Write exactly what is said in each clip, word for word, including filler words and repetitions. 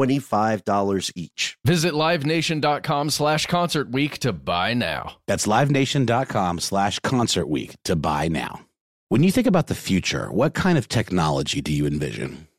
twenty-five dollars each. Visit livenation.com slash concert week to buy now. That's livenation.com slash concert week to buy now. When you think about the future, what kind of technology do you envision?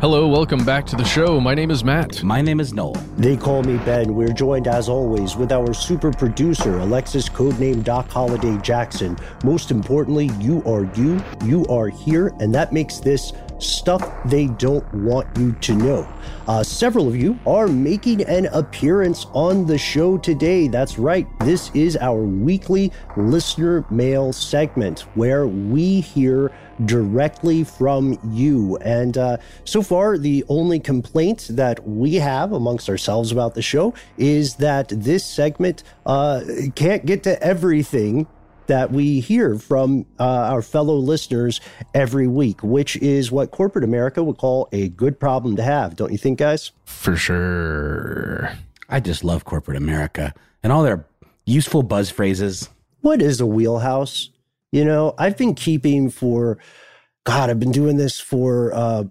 Hello, welcome back to the show. My name is Matt. My name is Noel. They call me Ben. We're joined, as always, with our super producer, Alexis, codename Doc Holiday Jackson. Most importantly, you are you, you are here, and that makes this Stuff They Don't Want You to Know. Uh, several of you are making an appearance on the show today. That's right. This is our weekly listener mail segment where we hear directly from you. And uh, so far, the only complaint that we have amongst ourselves about the show is that this segment uh, can't get to everything that we hear from uh, our fellow listeners every week, which is what corporate America would call a good problem to have. Don't you think, guys? For sure. I just love corporate America and all their useful buzz phrases. What is a wheelhouse? You know, I've been keeping for, God, I've been doing this for uh,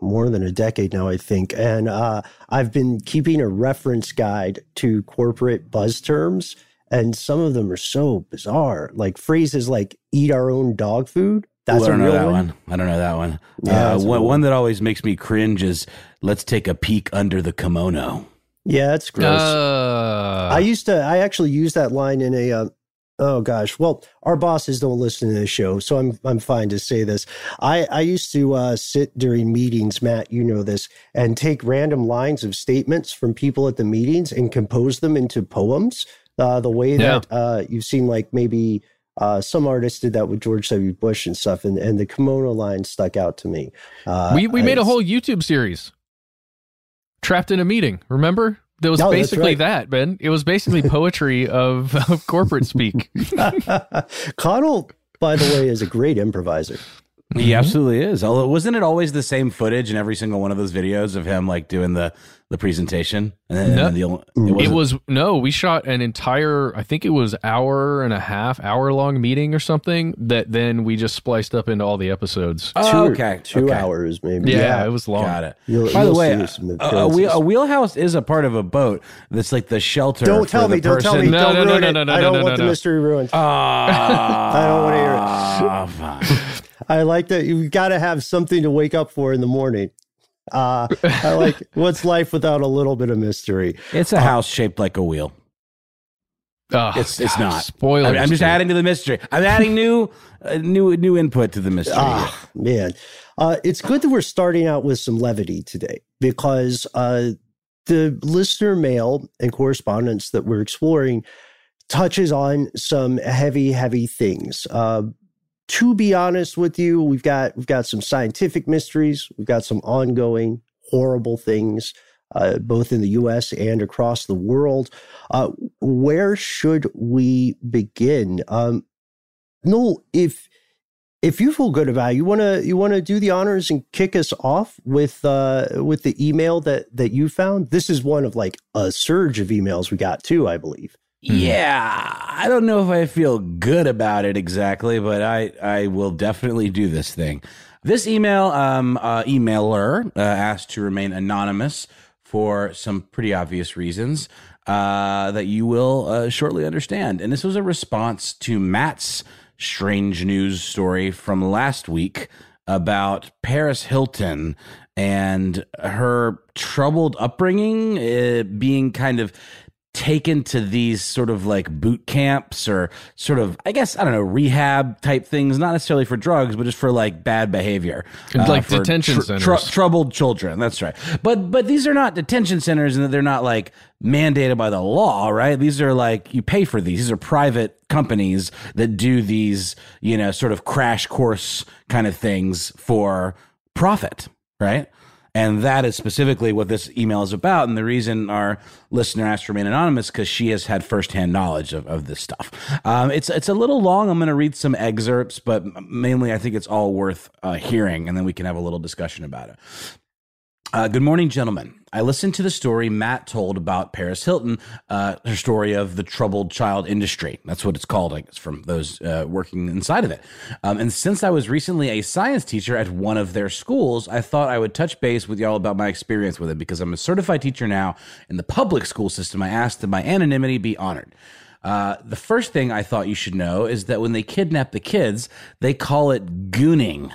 more than a decade now, I think. And uh, I've been keeping a reference guide to corporate buzz terms. And some of them are so bizarre, like phrases like "eat our own dog food." That's Ooh, I don't a real know that one. one. I don't know that one. Yeah, uh, one, one that always makes me cringe is "let's take a peek under the kimono." Yeah, that's gross. Uh. I used to. I actually used that line in a. Uh, oh gosh. Well, our bosses don't listen to this show, so I'm I'm fine to say this. I I used to uh, sit during meetings, Matt. You know this, and take random lines of statements from people at the meetings and compose them into poems. Uh, the way that yeah. uh, you've seen, like maybe uh, some artists did that with George W. Bush and stuff, and, and the kimono line stuck out to me. Uh, we we made I, a whole YouTube series, Trapped in a Meeting. Remember, that was oh, basically right. that, Ben. It was basically poetry of, of corporate speak. Connell, by the way, is a great improviser. He absolutely is. Although, wasn't it always the same footage in every single one of those videos of him like doing the the presentation? And then, no, and then the only, it, it was no. We shot an entire, I think it was hour and a half, hour long meeting or something that then we just spliced up into all the episodes. Oh, two, okay, two okay. hours maybe. Yeah, yeah, it was long. Got it. You'll, By you'll the way, a, a, wheel, a wheelhouse is a part of a boat that's like the shelter. Don't tell me. Don't person. tell me. No, don't no, ruin no, no, it. No, no, I don't no, want no, the no. mystery ruined. Uh, I don't want to hear it. Oh, fuck. I like that. You've got to have something to wake up for in the morning. Uh, I like what's life without a little bit of mystery. It's a house uh, shaped like a wheel. Uh, it's it's not. Spoilers. I mean, I'm just adding to the mystery. I'm adding new, uh, new, new input to the mystery. Ah, man, uh, it's good that we're starting out with some levity today, because uh, the listener mail and correspondence that we're exploring touches on some heavy, heavy things. Uh, To be honest with you, we've got we've got some scientific mysteries. We've got some ongoing horrible things, uh, both in the U S and across the world. Uh, where should we begin? Um, Noel, if if you feel good about it, you wanna you wanna do the honors and kick us off with uh, with the email that that you found. This is one of like a surge of emails we got too, I believe. Yeah, I don't know if I feel good about it exactly, but I, I will definitely do this thing. This email um, uh, emailer uh, asked to remain anonymous for some pretty obvious reasons uh, that you will uh, shortly understand. And this was a response to Matt's strange news story from last week about Paris Hilton and her troubled upbringing uh, being kind of taken to these sort of like boot camps or sort of, I guess, I don't know, rehab type things, not necessarily for drugs, but just for like bad behavior. Uh, like detention tr- centers. Tr- troubled children. That's right. But but these are not detention centers, and they're not like mandated by the law, right? These are like, you pay for these. These are private companies that do these, you know, sort of crash course kind of things for profit, right? And that is specifically what this email is about. And the reason our listener asked to remain anonymous, because she has had firsthand knowledge of, of this stuff. Um, it's it's a little long. I'm going to read some excerpts, but mainly I think it's all worth uh, hearing, and then we can have a little discussion about it. Uh, good morning, gentlemen. I listened to the story Matt told about Paris Hilton, uh, her story of the troubled child industry. That's what it's called, I guess, from those uh, working inside of it. Um, and since I was recently a science teacher at one of their schools, I thought I would touch base with y'all about my experience with it, because I'm a certified teacher now in the public school system. I asked that my anonymity be honored. Uh, the first thing I thought you should know is that when they kidnap the kids, they call it gooning.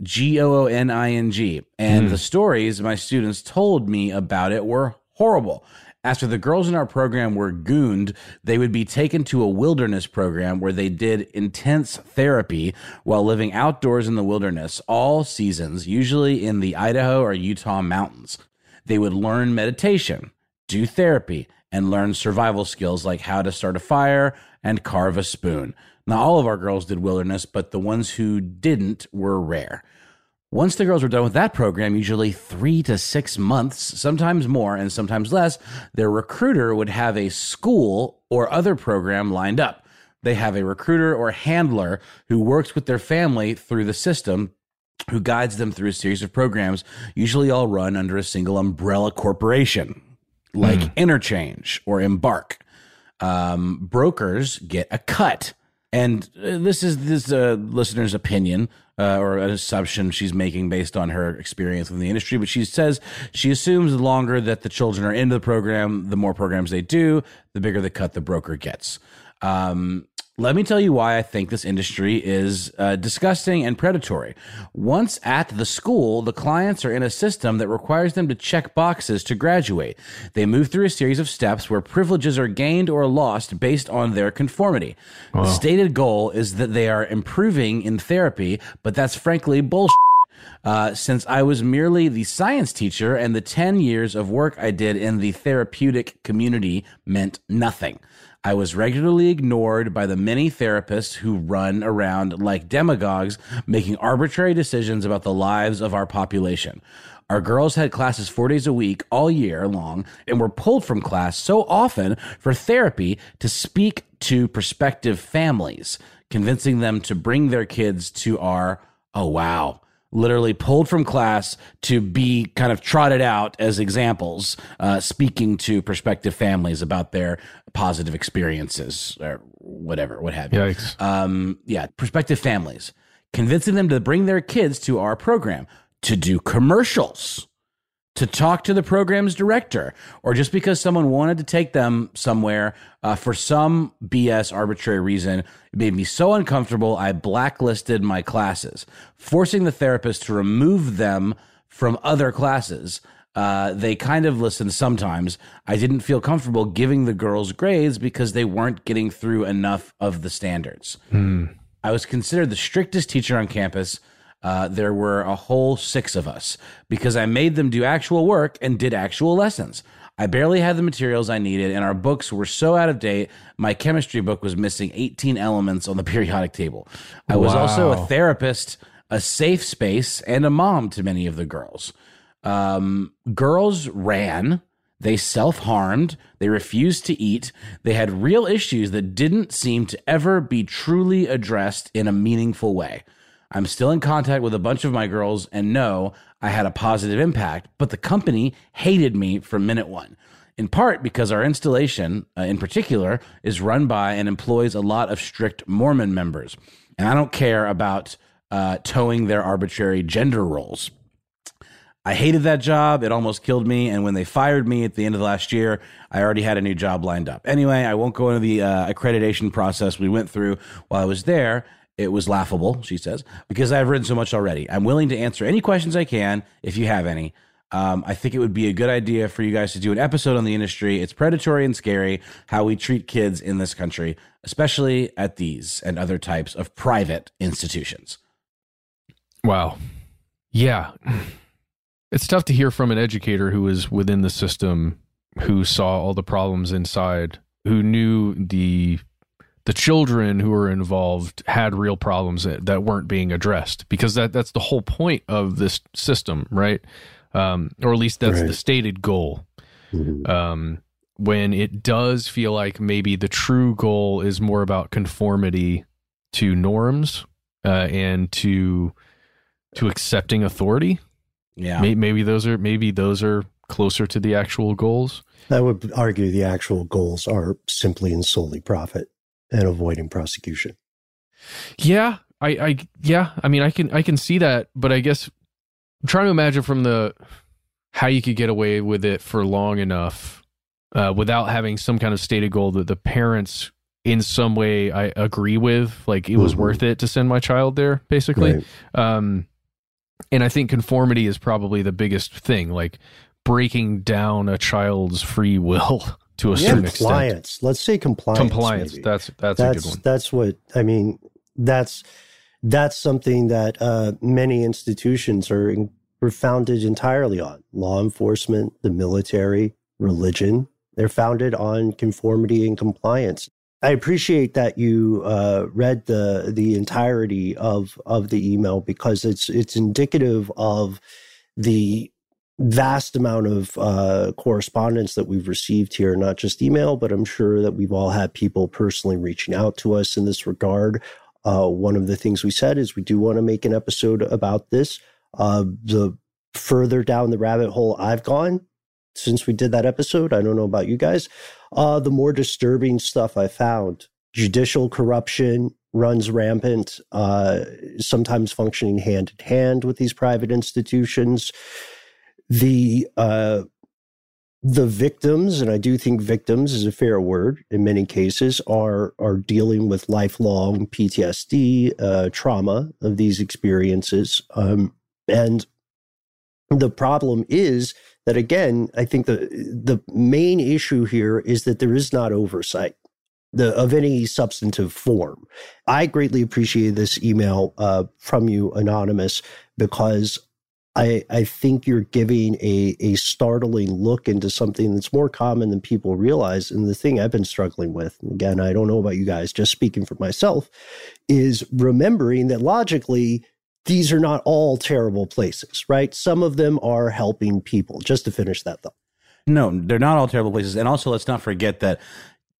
G O O N I N G. And mm. the stories my students told me about it were horrible. After the girls in our program were gooned, they would be taken to a wilderness program where they did intense therapy while living outdoors in the wilderness all seasons, usually in the Idaho or Utah mountains. They would learn meditation, do therapy, and learn survival skills like how to start a fire and carve a spoon. Not all of our girls did wilderness, but the ones who didn't were rare. Once the girls were done with that program, usually three to six months, sometimes more and sometimes less, their recruiter would have a school or other program lined up. They have a recruiter or handler who works with their family through the system, who guides them through a series of programs, usually all run under a single umbrella corporation, like mm. Interchange or Embark. Um, brokers get a cut. And this is this uh, listener's opinion uh, or an assumption she's making based on her experience in the industry. But she says she assumes the longer that the children are into the program, the more programs they do, the bigger the cut the broker gets. Um, let me tell you why I think this industry is uh, disgusting and predatory. Once at the school, the clients are in a system that requires them to check boxes to graduate. They move through a series of steps where privileges are gained or lost based on their conformity. Wow. The stated goal is that they are improving in therapy, but that's frankly bullshit. Uh, since I was merely the science teacher and the ten years of work I did in the therapeutic community meant nothing. I was regularly ignored by the many therapists who run around like demagogues, making arbitrary decisions about the lives of our population. Our girls had classes four days a week all year long and were pulled from class so often for therapy to speak to prospective families, convincing them to bring their kids to our, oh wow, literally pulled from class to be kind of trotted out as examples, uh, speaking to prospective families about their positive experiences or whatever, what have you. Yikes. Um, yeah, prospective families, convincing them to bring their kids to our program, to do commercials, to talk to the program's director, or just because someone wanted to take them somewhere uh, for some B S arbitrary reason. It made me so uncomfortable, I blacklisted my classes, forcing the therapist to remove them from other classes. Uh, they kind of listened sometimes. I didn't feel comfortable giving the girls grades because they weren't getting through enough of the standards. Mm. I was considered the strictest teacher on campus. Uh, there were a whole six of us because I made them do actual work and did actual lessons. I barely had the materials I needed, and our books were so out of date. My chemistry book was missing eighteen elements on the periodic table. I was wow. also a therapist, a safe space, and a mom to many of the girls. Um, girls ran. They self-harmed. They refused to eat. They had real issues that didn't seem to ever be truly addressed in a meaningful way. I'm still in contact with a bunch of my girls, and no, I had a positive impact, but the company hated me from minute one, in part because our installation, uh, in particular, is run by and employs a lot of strict Mormon members, and I don't care about uh, towing their arbitrary gender roles. I hated that job. It almost killed me, and when they fired me at the end of the last year, I already had a new job lined up. Anyway, I won't go into the uh, accreditation process we went through while I was there. It was laughable, she says, because I've written so much already. I'm willing to answer any questions I can if you have any. Um, I think it would be a good idea for you guys to do an episode on the industry. It's predatory and scary how we treat kids in this country, especially at these and other types of private institutions. Wow. Yeah. It's tough to hear from an educator who was within the system, who saw all the problems inside, who knew the... the children who were involved had real problems that, that weren't being addressed, because that, that's the whole point of this system, right? Um, or at least that's right. The stated goal. Mm-hmm. Um, when it does feel like maybe the true goal is more about conformity to norms uh, and to to accepting authority. Yeah, maybe, maybe those are maybe those are closer to the actual goals. I would argue the actual goals are simply and solely profit and avoiding prosecution. Yeah, I, I, yeah, I mean, I can, I can see that, but I guess I'm trying to imagine from the how you could get away with it for long enough uh, without having some kind of stated goal that the parents, in some way, I agree with. Like it was mm-hmm. worth it to send my child there, basically. Right. Um, and I think conformity is probably the biggest thing, like breaking down a child's free will. To a yeah, certain compliance. Extent. Let's say compliance. Compliance. Maybe. That's that's that's a good one. That's what I mean. That's that's something that uh, many institutions are in, were founded entirely on. Law enforcement, the military, religion. They're founded on conformity and compliance. I appreciate that you uh, read the the entirety of of the email, because it's it's indicative of the vast amount of uh, correspondence that we've received here, not just email, but I'm sure that we've all had people personally reaching out to us in this regard. Uh, one of the things we said is we do want to make an episode about this. Uh, the further down the rabbit hole I've gone since we did that episode, I don't know about you guys, uh, the more disturbing stuff I found. Judicial corruption runs rampant, uh, sometimes functioning hand in hand with these private institutions. The uh, the victims, and I do think victims is a fair word in many cases, are are dealing with lifelong P T S D, uh, trauma of these experiences. Um, and the problem is that, again, I think the the main issue here is that there is not oversight the, of any substantive form. I greatly appreciate this email uh, from you, Anonymous, because I, I think you're giving a, a startling look into something that's more common than people realize. And the thing I've been struggling with, and again, I don't know about you guys, just speaking for myself, is remembering that logically, these are not all terrible places, right? Some of them are helping people. Just to finish that thought. No, they're not all terrible places. And also, let's not forget that,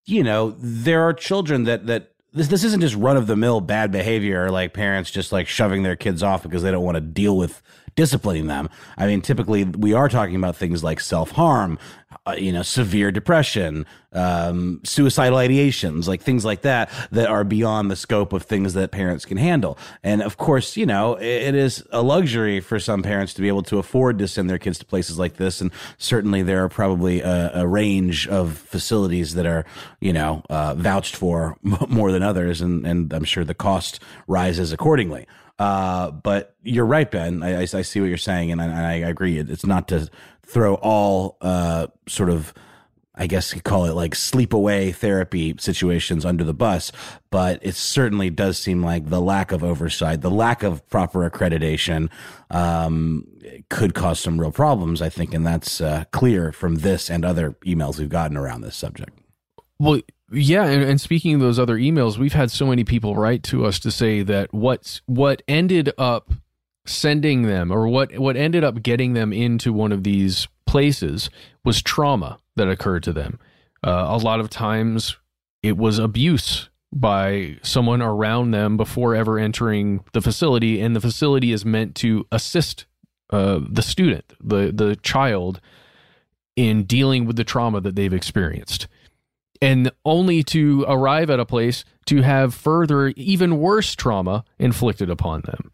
you know, there are children that that this this isn't just run-of-the-mill bad behavior, like parents just like shoving their kids off because they don't want to deal with disciplining them. I mean, typically we are talking about things like self-harm, uh, you know, severe depression, um, suicidal ideations, like things like that, that are beyond the scope of things that parents can handle. And of course, you know, it, it is a luxury for some parents to be able to afford to send their kids to places like this. And certainly there are probably a, a range of facilities that are, you know, uh, vouched for more than others. And, and I'm sure the cost rises accordingly. Uh, but you're right, Ben. I, I, I see what you're saying, and I, I agree. It, it's not to throw all uh, sort of, I guess you call it like sleepaway therapy situations under the bus, but it certainly does seem like the lack of oversight, the lack of proper accreditation um, could cause some real problems, I think, and that's uh, clear from this and other emails we've gotten around this subject. Well, yeah, and, and speaking of those other emails, we've had so many people write to us to say that what's, what ended up sending them or what, what ended up getting them into one of these places was trauma that occurred to them. Uh, a lot of times it was abuse by someone around them before ever entering the facility, and the facility is meant to assist uh, the student, the, the child, in dealing with the trauma that they've experienced. And only to arrive at a place to have further, even worse trauma inflicted upon them.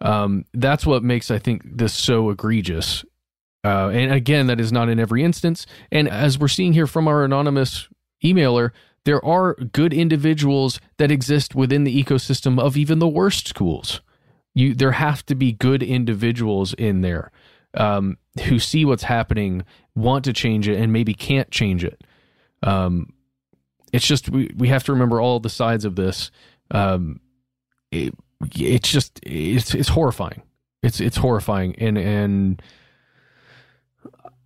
Um, that's what makes, I think, this so egregious. Uh, and again, that is not in every instance. And as we're seeing here from our anonymous emailer, there are good individuals that exist within the ecosystem of even the worst schools. You, there have to be good individuals in there um, who see what's happening, want to change it, and maybe can't change it. Um, it's just, we, we have to remember all the sides of this. Um, it, it's just, it's, it's horrifying. It's, it's horrifying. And, and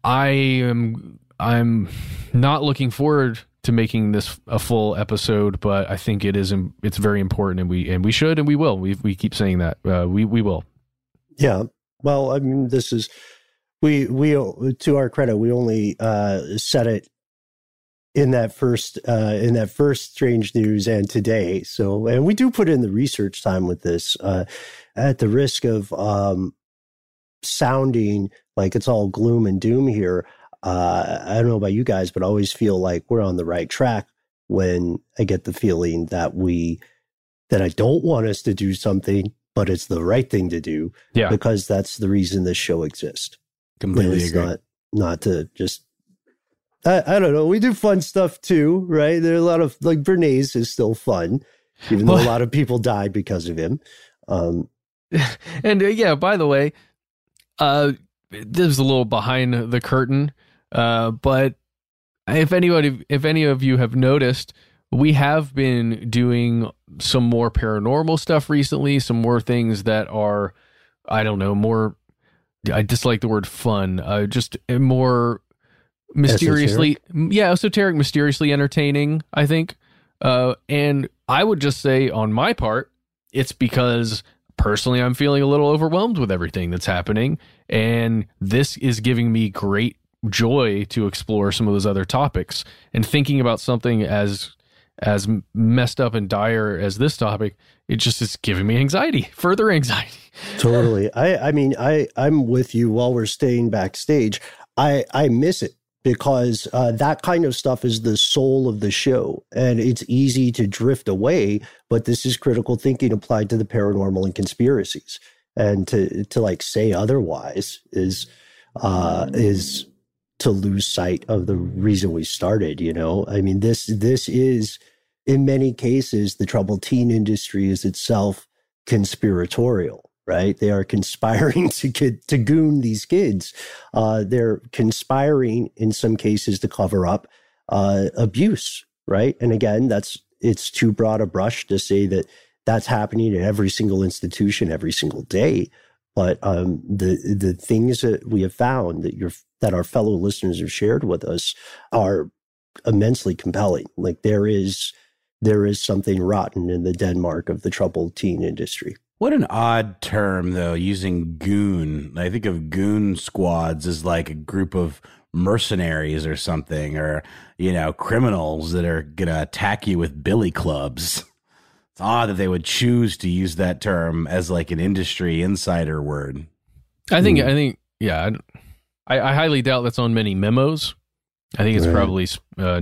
I am, I'm not looking forward to making this a full episode, but I think it is, it's very important, and we, and we should, and we will, we, we keep saying that, uh, we, we will. Yeah. Well, I mean, this is, we, we, to our credit, we only, uh, said it in that first uh, in that first Strange News and today. So, and we do put in the research time with this uh, at the risk of um, sounding like it's all gloom and doom here. Uh, I don't know about you guys, but I always feel like we're on the right track when I get the feeling that we, that I don't want us to do something, but it's the right thing to do. Yeah. Because that's the reason this show exists. Completely agree. Not, not to just, I, I don't know. We do fun stuff too, right? There are a lot of, like, Bernays is still fun, even though a lot of people died because of him. Um, and uh, yeah, by the way, uh, there's a little behind the curtain, uh, but if anybody, if any of you have noticed, we have been doing some more paranormal stuff recently, some more things that are, I don't know, more, I dislike the word fun, uh, just more mysteriously esoteric. Yeah, esoteric, mysteriously entertaining, I think. Uh, and I would just say on my part, it's because personally I'm feeling a little overwhelmed with everything that's happening. And this is giving me great joy to explore some of those other topics. And thinking about something as as messed up and dire as this topic, it just is giving me anxiety, further anxiety. Totally. I, I mean, I, I'm with you while we're staying backstage. I, I miss it. Because uh, that kind of stuff is the soul of the show, and it's easy to drift away. But this is critical thinking applied to the paranormal and conspiracies, and to to like say otherwise is uh, is to lose sight of the reason we started. You know, I mean, this this is in many cases the troubled teen industry is itself conspiratorial. Right? They are conspiring to get, to goon these kids. Uh, they're conspiring in some cases to cover up uh, abuse, right? And again, that's, it's too broad a brush to say that that's happening at every single institution every single day. But um, the the things that we have found that your that our fellow listeners have shared with us are immensely compelling. Like there is there is something rotten in the Denmark of the troubled teen industry. What an odd term, though, using goon. I think of goon squads as like a group of mercenaries or something, or, you know, criminals that are going to attack you with billy clubs. It's odd that they would choose to use that term as like an industry insider word. I think, mm. I think, yeah, I, I highly doubt that's on many memos. I think it's right. probably uh,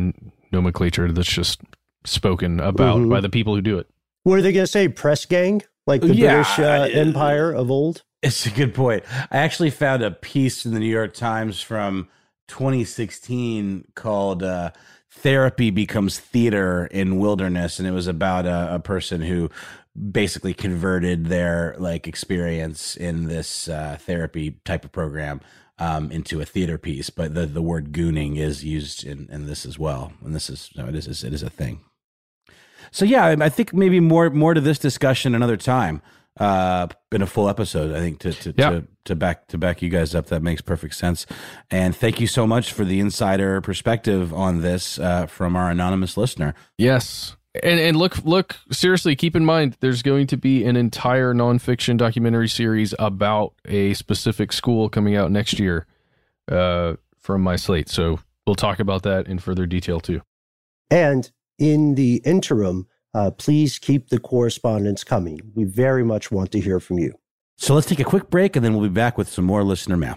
nomenclature that's just spoken about mm-hmm. by the people who do it. What are they going to say? Press gang? Like the yeah, British uh, it, Empire of old? It's a good point. I actually found a piece in the New York Times from twenty sixteen called uh, Therapy Becomes Theater in Wilderness. And it was about a, a person who basically converted their like experience in this uh, therapy type of program um, into a theater piece. But the, the word gooning is used in, in this as well. And this is, no, it is, it is a thing. So, yeah, I think maybe more more to this discussion another time uh, in a full episode, I think, to to, yeah. to to back to back you guys up. That makes perfect sense. And thank you so much for the insider perspective on this uh, from our anonymous listener. Yes. And and look, look, seriously, keep in mind, there's going to be an entire nonfiction documentary series about a specific school coming out next year uh, from my slate. So we'll talk about that in further detail, too. And in the interim, uh, please keep the correspondence coming. We very much want to hear from you. So let's take a quick break, and then we'll be back with some more listener mail.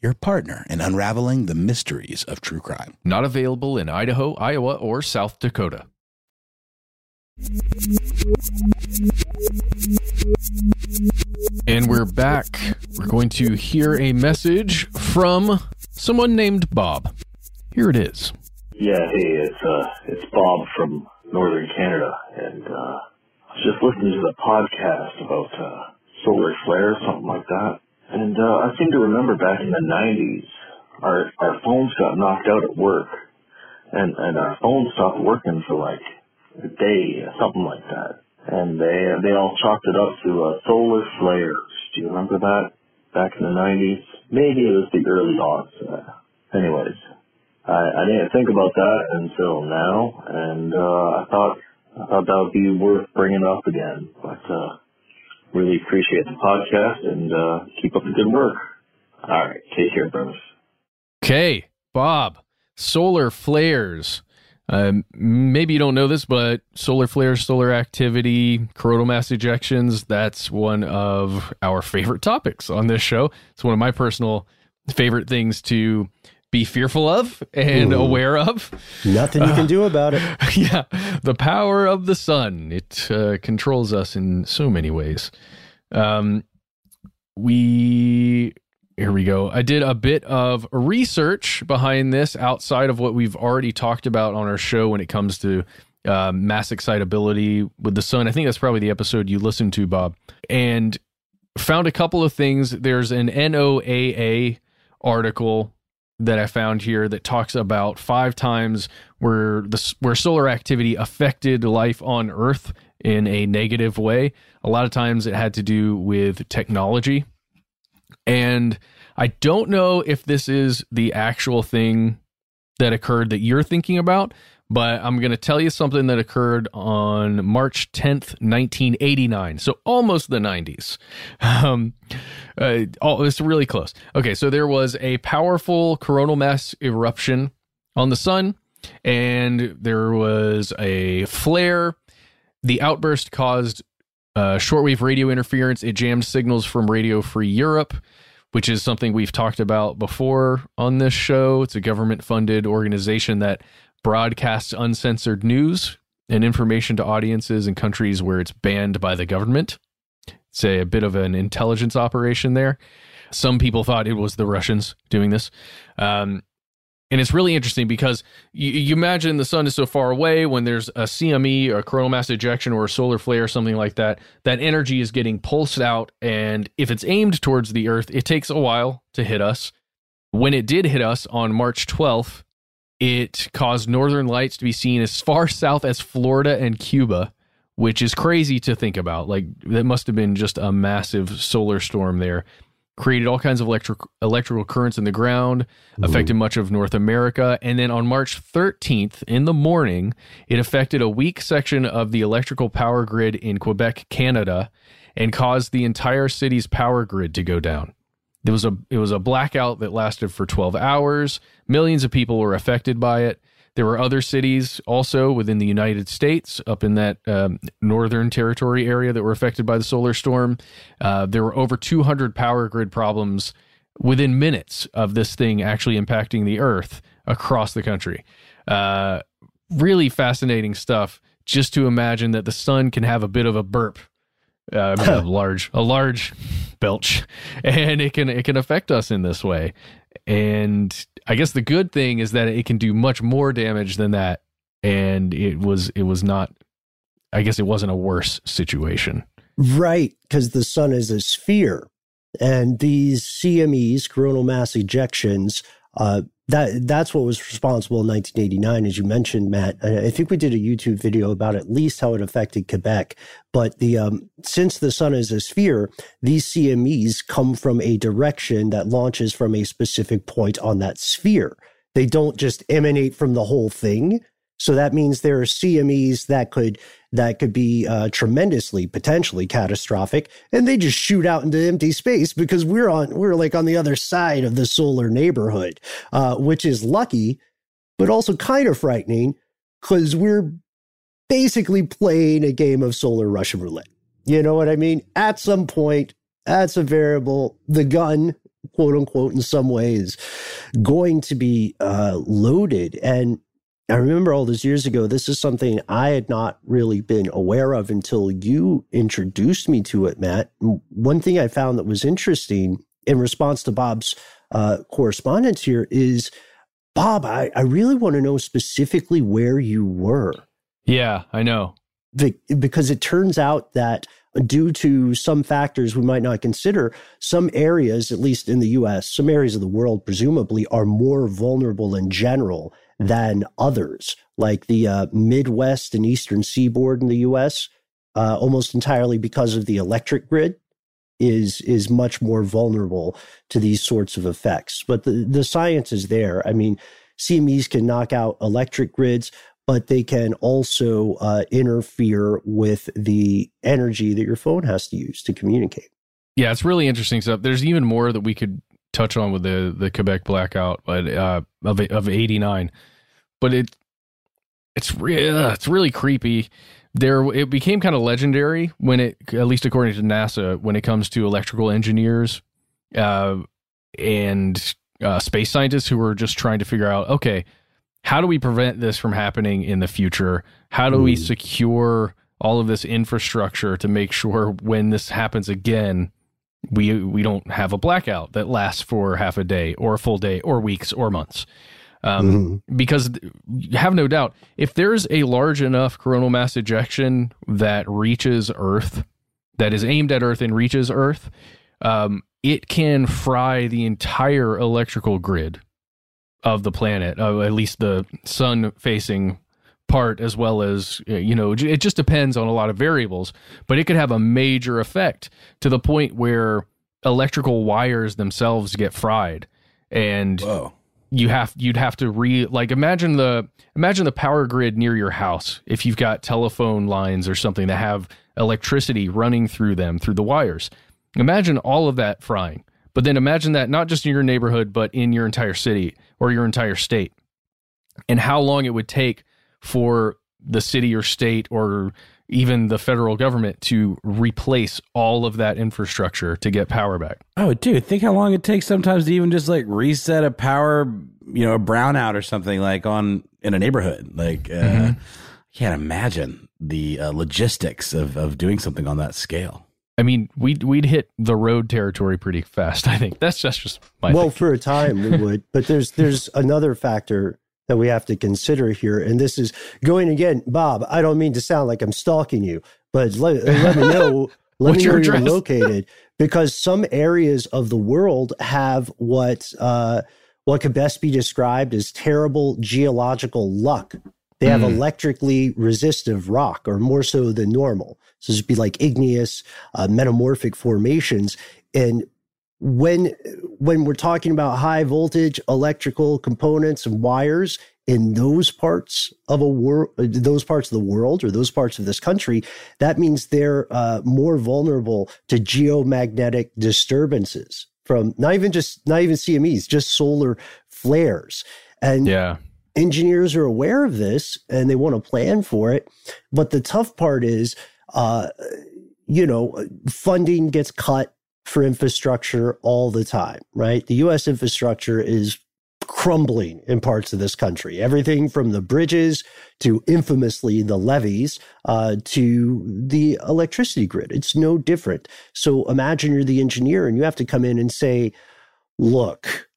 your partner in unraveling the mysteries of true crime. Not available in Idaho, Iowa, or South Dakota. And we're back. We're going to hear a message from someone named Bob. Here it is. Yeah, hey, it's uh, it's Bob from Northern Canada, and uh, I was just listening to the podcast about uh, solar flare, something like that. And uh, I seem to remember back in the nineties, our our phones got knocked out at work, and, and our phones stopped working for like a day or something like that. And they they all chalked it up to uh, solar flares. Do you remember that back in the nineties? Maybe it was the early aughts. Uh, anyways, I, I didn't think about that until now, and uh, I thought I thought that would be worth bringing up again. But uh, really appreciate the podcast, and uh, keep up the good work. All right. Take care, brothers. Okay. Bob, solar flares. Um, maybe you don't know this, but solar flares, solar activity, coronal mass ejections, that's one of our favorite topics on this show. It's one of my personal favorite things to be fearful of and Ooh. aware of. Nothing you uh, can do about it. Yeah. The power of the sun. It uh, controls us in so many ways. Um, we... Here we go. I did a bit of research behind this outside of what we've already talked about on our show when it comes to uh, mass excitability with the sun. I think that's probably the episode you listened to, Bob, and found a couple of things. There's an N O A A article that I found here that talks about five times where the where solar activity affected life on Earth in a negative way. A lot of times it had to do with technology. And I don't know if this is the actual thing that occurred that you're thinking about, but I'm going to tell you something that occurred on March tenth, nineteen eighty-nine. So almost the nineties. Um, uh, oh, it's really close. Okay, so there was a powerful coronal mass eruption on the sun, and there was a flare. The outburst caused Uh, shortwave radio interference. It jammed signals from Radio Free Europe, which is something we've talked about before on this show. It's a government-funded organization that broadcasts uncensored news and information to audiences in countries where it's banned by the government. It's a, a bit of an intelligence operation there. Some people thought it was the Russians doing this. Um, and it's really interesting because you, you imagine the sun is so far away. When there's a C M E, a coronal mass ejection, or a solar flare or something like that, that energy is getting pulsed out. And if it's aimed towards the Earth, it takes a while to hit us. When it did hit us on March twelfth, it caused northern lights to be seen as far south as Florida and Cuba, which is crazy to think about. Like, that must have been just a massive solar storm there. Created all kinds of electric, electrical currents in the ground, affected much of North America. And then on March thirteenth in the morning, it affected a weak section of the electrical power grid in Quebec, Canada, and caused the entire city's power grid to go down. There was a, it was a blackout that lasted for twelve hours. Millions of people were affected by it. There were other cities also within the United States up in that um, northern territory area that were affected by the solar storm. Uh, there were over two hundred power grid problems within minutes of this thing actually impacting the Earth across the country. Uh, really fascinating stuff just to imagine that the sun can have a bit of a burp, uh, a large, a large belch, and it can, it can affect us in this way. And I guess the good thing is that it can do much more damage than that. And it was, it was not, I guess it wasn't a worse situation. Right. Because the sun is a sphere, and these C M Es, coronal mass ejections, uh, that that's what was responsible in nineteen eighty-nine, as you mentioned, Matt. I think we did a YouTube video about at least how it affected Quebec. But the um, since the sun is a sphere, these C M Es come from a direction that launches from a specific point on that sphere. They don't just emanate from the whole thing. So that means there are C M Es that could that could be uh, tremendously, potentially catastrophic, and they just shoot out into empty space because we're on we're like on the other side of the solar neighborhood, uh, which is lucky, but also kind of frightening because we're basically playing a game of solar Russian roulette. You know what I mean? At some point, that's a variable. The gun, quote unquote, in some ways, going to be uh, loaded. And I remember all those years ago, this is something I had not really been aware of until you introduced me to it, Matt. One thing I found that was interesting in response to Bob's uh, correspondence here is, Bob, I, I really want to know specifically where you were. Yeah, I know. The, because it turns out that due to some factors we might not consider, some areas, at least in the U S, some areas of the world presumably are more vulnerable in general than others, like the uh, Midwest and Eastern Seaboard in the U S, uh, almost entirely because of the electric grid, is is much more vulnerable to these sorts of effects. But the, the science is there. I mean, C M Es can knock out electric grids, but they can also uh, interfere with the energy that your phone has to use to communicate. Yeah, it's really interesting stuff. There's even more that we could touch on with the the Quebec blackout, but uh, of of eighty-nine, but it it's re- uh, it's really creepy. There, it became kind of legendary when it, at least according to NASA, when it comes to electrical engineers uh, and uh, space scientists who were just trying to figure out, okay, how do we prevent this from happening in the future? How do we secure all of this infrastructure to make sure when this happens again, we we don't have a blackout that lasts for half a day or a full day or weeks or months? Um, mm-hmm. Because you have no doubt, if there's a large enough coronal mass ejection that reaches Earth, that is aimed at Earth and reaches Earth, um, it can fry the entire electrical grid of the planet, uh, at least the sun facing part, as well as, you know, it just depends on a lot of variables, but it could have a major effect to the point where electrical wires themselves get fried. And Whoa. You have you'd have to re like imagine the imagine the power grid near your house if you've got telephone lines or something that have electricity running through them through the wires. Imagine all of that frying, but then imagine that not just in your neighborhood, but in your entire city or your entire state, and how long it would take for the city or state or even the federal government to replace all of that infrastructure to get power back. Oh, dude, think how long it takes sometimes to even just like reset a power, you know, a brownout or something like on in a neighborhood. Like, uh, mm-hmm. I can't imagine the uh, logistics of, of doing something on that scale. I mean, we'd, we'd hit the road territory pretty fast, I think. That's just, just my Well, thinking. For a time we would, but there's there's another factor that we have to consider here. And this is going again, Bob, I don't mean to sound like I'm stalking you, but let, let me know, let me know where you're located, because some areas of the world have what, uh, what could best be described as terrible geological luck. They have mm. electrically resistive rock, or more so than normal. So this would be like igneous, uh, metamorphic formations. And When when we're talking about high voltage electrical components and wires in those parts of a world, those parts of the world, or those parts of this country, that means they're uh, more vulnerable to geomagnetic disturbances from not even just not even C M Es, just solar flares. And yeah. engineers are aware of this and they want to plan for it. But the tough part is, uh, you know, funding gets cut for infrastructure all the time, right? The U S infrastructure is crumbling in parts of this country. Everything from the bridges to infamously the levees uh, to the electricity grid. It's no different. So imagine you're the engineer and you have to come in and say, look,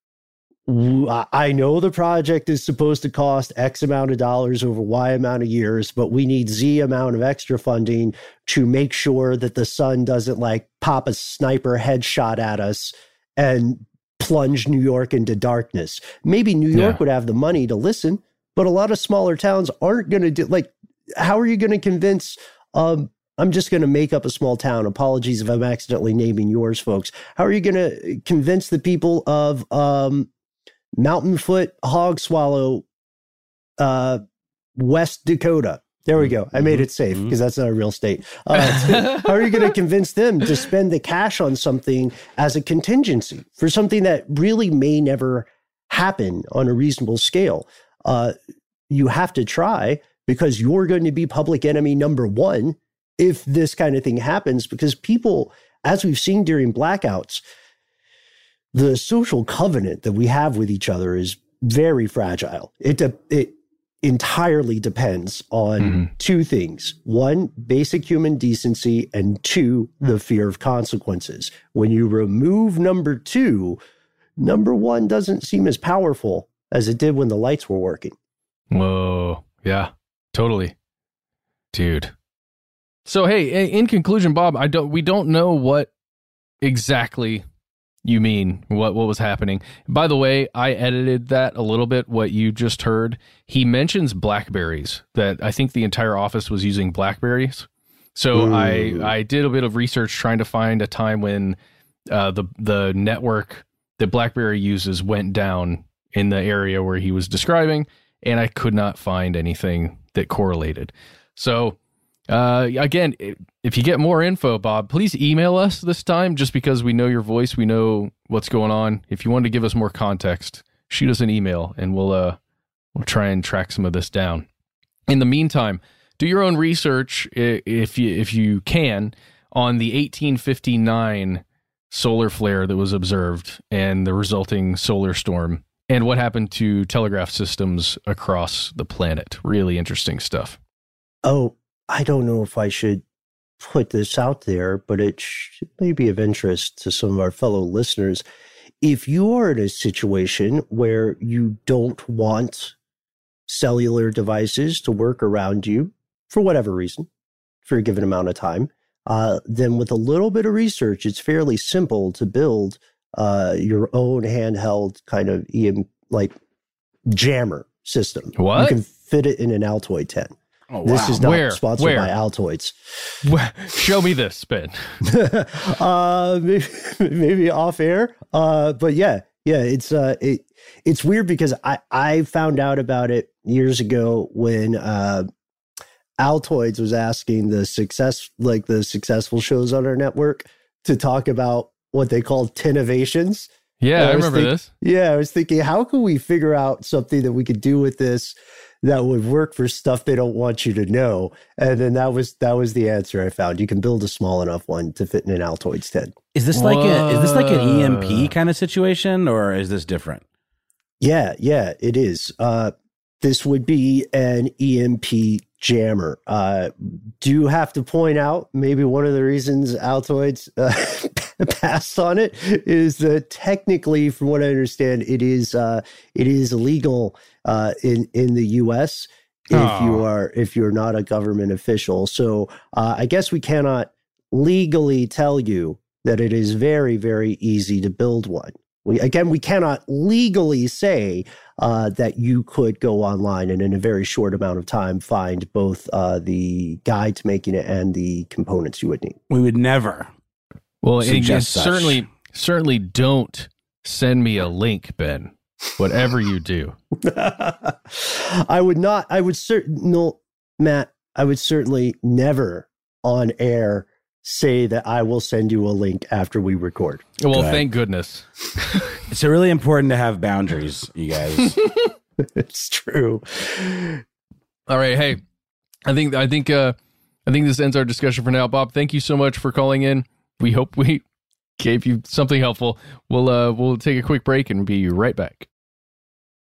I know the project is supposed to cost X amount of dollars over Y amount of years, but we need Z amount of extra funding to make sure that the sun doesn't like pop a sniper headshot at us and plunge New York into darkness. Maybe New York yeah. would have the money to listen, but a lot of smaller towns aren't going to do, like, how are you going to convince, um, I'm just going to make up a small town. Apologies if I'm accidentally naming yours, folks. How are you going to convince the people of, um, Mountain Foot, Hog Swallow, uh, West Dakota. There we go. I made it safe because that's not a real state. Uh, so how are you going to convince them to spend the cash on something as a contingency for something that really may never happen on a reasonable scale? Uh, you have to try, because you're going to be public enemy number one if this kind of thing happens, because people, as we've seen during blackouts, the social covenant that we have with each other is very fragile. It de- it entirely depends on mm-hmm. two things. One, basic human decency, and two, the fear of consequences. When you remove number two, number one doesn't seem as powerful as it did when the lights were working. Whoa. Yeah, totally. Dude. So, hey, in conclusion, Bob, I don't, we don't know what exactly you mean what what was happening. By the way, I edited that a little bit, what you just heard. He mentions blackberries, that I think the entire office was using blackberries. So mm. I I did a bit of research trying to find a time when uh, the the network that BlackBerry uses went down in the area where he was describing, and I could not find anything that correlated. So uh, again, if you get more info, Bob, please email us this time, just because we know your voice. We know what's going on. If you want to give us more context, shoot us an email and we'll, uh, we'll try and track some of this down. In the meantime, do your own research if you, if you can on the eighteen fifty-nine solar flare that was observed and the resulting solar storm and what happened to telegraph systems across the planet. Really interesting stuff. Oh, I don't know if I should put this out there, but it may be of interest to some of our fellow listeners. If you are in a situation where you don't want cellular devices to work around you for whatever reason, for a given amount of time, uh, then with a little bit of research, it's fairly simple to build uh, your own handheld kind of E M, like jammer system. What? You can fit it in an Altoid tent. Oh, wow. This is not Where? sponsored Where? by Altoids. Where? Show me this, Ben. uh, maybe, maybe off air. Uh, but yeah, yeah, it's uh, it, it's weird because I, I found out about it years ago when uh, Altoids was asking the success like the successful shows on our network to talk about what they called tinnovations. Yeah, I, I remember think- this. Yeah, I was thinking, how can we figure out something that we could do with this that would work for Stuff They Don't Want You to Know? And then that was that was the answer I found. You can build a small enough one to fit in an Altoids tent. Is this like a, is this like an E M P kind of situation, or is this different? Yeah, yeah, it is. Uh, this would be an E M P jammer. Uh, do have to point out maybe one of the reasons Altoids uh, passed on it is that technically, from what I understand, it is uh, it is illegal uh, in in the U S if Aww. you are if you're not a government official. So uh, I guess we cannot legally tell you that it is very, very easy to build one. We, again, we cannot legally say uh, that you could go online and in a very short amount of time find both uh, the guide to making it and the components you would need. We would never. Well, and, and certainly, certainly don't send me a link, Ben. Whatever you do, I would not. I would certainly, no, Matt. I would certainly never on air say that I will send you a link after we record. Well, Go thank goodness. It's really important to have boundaries, you guys. It's true. All right, hey, I think I think uh, I think this ends our discussion for now. Bob, thank you so much for calling in. We hope we gave you something helpful. We'll uh, we'll take a quick break and be right back.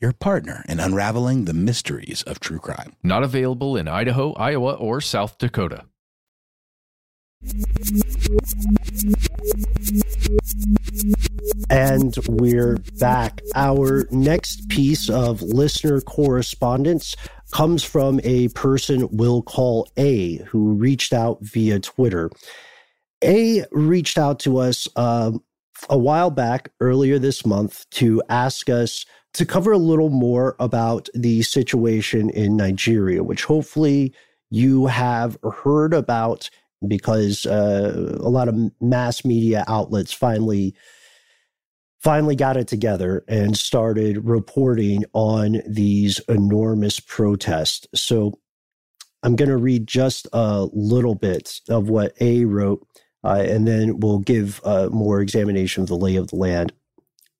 your partner in unraveling the mysteries of true crime. Not available in Idaho, Iowa, or South Dakota. And we're back. Our next piece of listener correspondence comes from a person we'll call A, who reached out via Twitter. A reached out to us uh, a while back, earlier this month, to ask us to cover a little more about the situation in Nigeria, which hopefully you have heard about, because uh, a lot of mass media outlets finally finally got it together and started reporting on these enormous protests. So I'm going to read just a little bit of what A wrote, uh, and then we'll give uh, more examination of the lay of the land.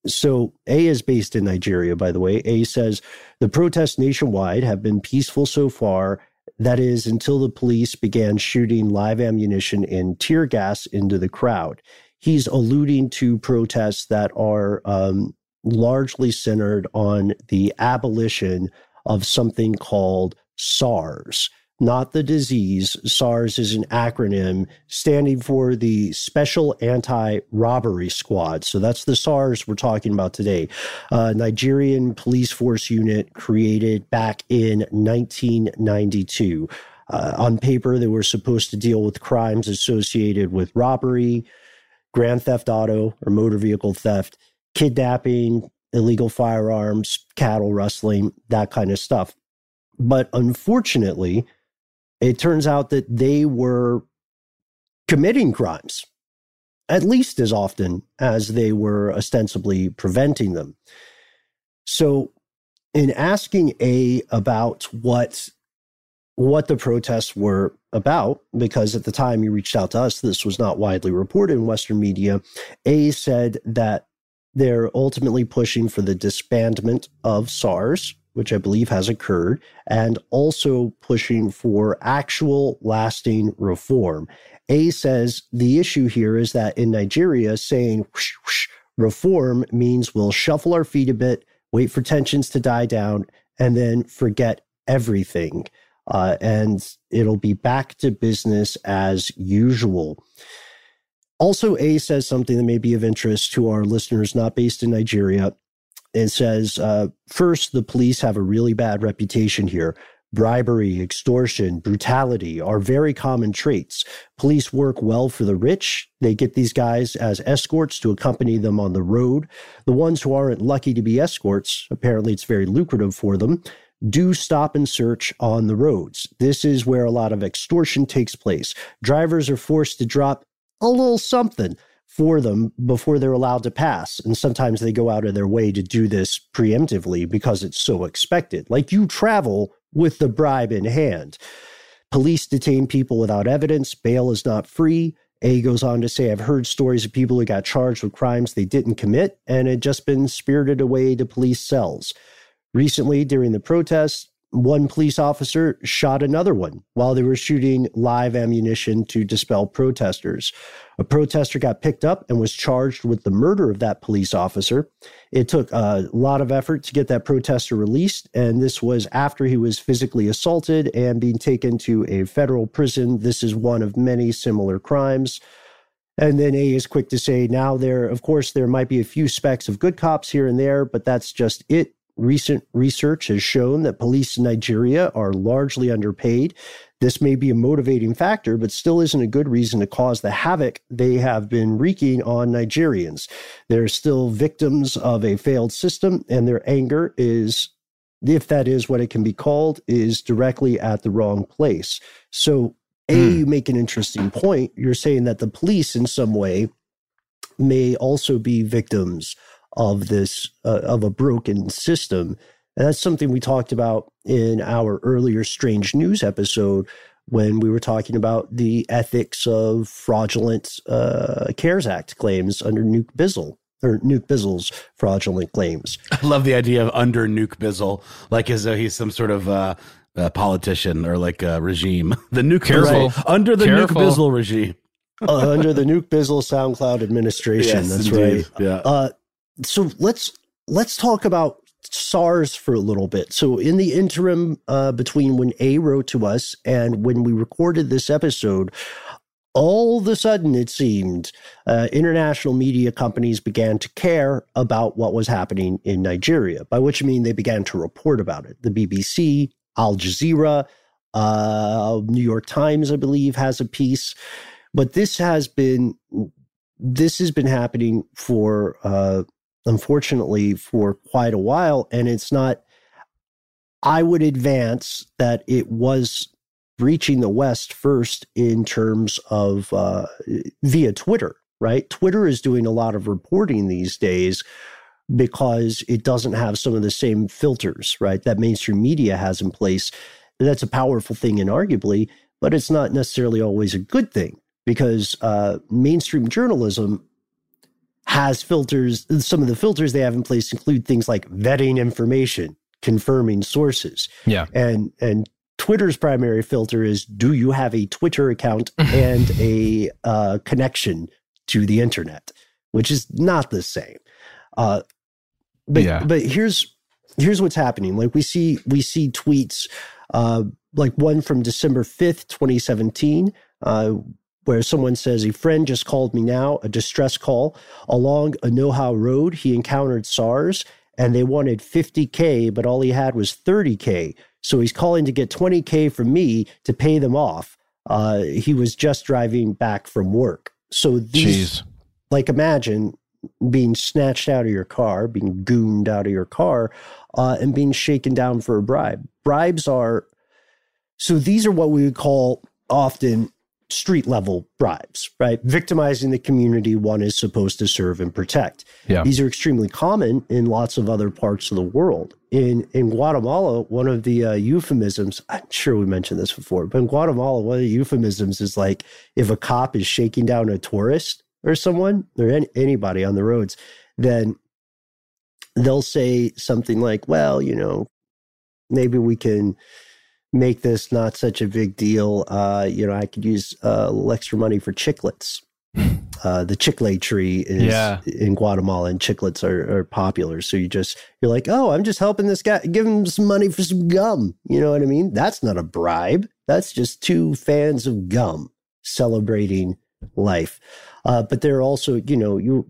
So A is based in Nigeria, by the way. A says, the protests nationwide have been peaceful so far, that is, until the police began shooting live ammunition and tear gas into the crowd. He's alluding to protests that are um, largely centered on the abolition of something called SARS, not the disease. SARS is an acronym standing for the Special Anti Robbery Squad. So that's the SARS we're talking about today. Uh, Nigerian police force unit created back in nineteen ninety-two. Uh, on paper, they were supposed to deal with crimes associated with robbery, grand theft auto or motor vehicle theft, kidnapping, illegal firearms, cattle rustling, that kind of stuff. But unfortunately, it turns out that they were committing crimes at least as often as they were ostensibly preventing them. So in asking A about what, what the protests were about, because at the time you reached out to us, this was not widely reported in Western media, A said that they're ultimately pushing for the disbandment of SARS, which I believe has occurred, and also pushing for actual lasting reform. A says the issue here is that in Nigeria, saying whoosh, whoosh, reform means we'll shuffle our feet a bit, wait for tensions to die down, and then forget everything. Uh, and it'll be back to business as usual. Also, A says something that may be of interest to our listeners not based in Nigeria. It says, uh, first, the police have a really bad reputation here. Bribery, extortion, brutality are very common traits. Police work well for the rich. They get these guys as escorts to accompany them on the road. The ones who aren't lucky to be escorts, apparently it's very lucrative for them, do stop and search on the roads. This is where a lot of extortion takes place. Drivers are forced to drop a little something for them before they're allowed to pass. And sometimes they go out of their way to do this preemptively because it's so expected. Like, you travel with the bribe in hand. Police detain people without evidence. Bail is not free. A goes on to say, I've heard stories of people who got charged with crimes they didn't commit and had just been spirited away to police cells. Recently, during the protests, one police officer shot another one while they were shooting live ammunition to dispel protesters. A protester got picked up and was charged with the murder of that police officer. It took a lot of effort to get that protester released, and this was after he was physically assaulted and being taken to a federal prison. This is one of many similar crimes. And then A is quick to say, now there, of course, there might be a few specks of good cops here and there, but that's just it. Recent research has shown that police in Nigeria are largely underpaid. This may be a motivating factor, but still isn't a good reason to cause the havoc they have been wreaking on Nigerians. They're still victims of a failed system, and their anger is if that is what it can be called, is directly at the wrong place. So, A, mm. you make an interesting point. You're saying that the police in some way may also be victims of this, uh, of a broken system. And that's something we talked about in our earlier Strange News episode when we were talking about the ethics of fraudulent uh, CARES Act claims under Nuke Bizzle. Or Nuke Bizzle's fraudulent claims. I love the idea of under Nuke Bizzle, like as though he's some sort of uh, uh, politician or like a regime. The Nuke Bizzle. Right. Under the Careful. Nuke Bizzle regime. uh, under the Nuke Bizzle SoundCloud administration. Yes, that's indeed. Right. Yeah. Uh, so let's let's talk about SARS for a little bit. So in the interim uh, between when A wrote to us and when we recorded this episode, all of a sudden, it seemed, uh, international media companies began to care about what was happening in Nigeria, by which I mean they began to report about it. The B B C, Al Jazeera, uh, New York Times, I believe, has a piece. But this has been, this has been happening for, uh, unfortunately, for quite a while. And it's not, I would advance that it was reaching the West first in terms of uh, via Twitter, right? Twitter is doing a lot of reporting these days because it doesn't have some of the same filters, right, that mainstream media has in place. That's a powerful thing, inarguably, but it's not necessarily always a good thing because uh, mainstream journalism has filters. Some of the filters they have in place include things like vetting information, confirming sources, yeah, and and. Twitter's primary filter is, do you have a Twitter account and a uh, connection to the internet, which is not the same. Uh, but yeah. but here's here's what's happening. Like we see we see tweets uh, like one from December fifth, twenty seventeen, uh, where someone says, a friend just called me now, a distress call. Along a no-how road, he encountered SARS and they wanted fifty K, but all he had was thirty K. So he's calling to get twenty K from me to pay them off. Uh, he was just driving back from work. So these, Jeez. like imagine being snatched out of your car, being gooned out of your car, uh, and being shaken down for a bribe. Bribes are, so these are what we would call often street level bribes, right? Victimizing the community one is supposed to serve and protect. Yeah. These are extremely common in lots of other parts of the world. In in Guatemala, one of the uh, euphemisms, I'm sure we mentioned this before, but in Guatemala, one of the euphemisms is like if a cop is shaking down a tourist or someone or any, anybody on the roads, then they'll say something like, well, you know, maybe we can make this not such a big deal. Uh, you know, I could use uh, a little extra money for chiclets. Uh, the chicle tree is yeah. in Guatemala, and chiclets are, are popular. So you just you're like, oh, I'm just helping this guy, give him some money for some gum. You know what I mean? That's not a bribe. That's just two fans of gum celebrating life. Uh, but there are also, you know, you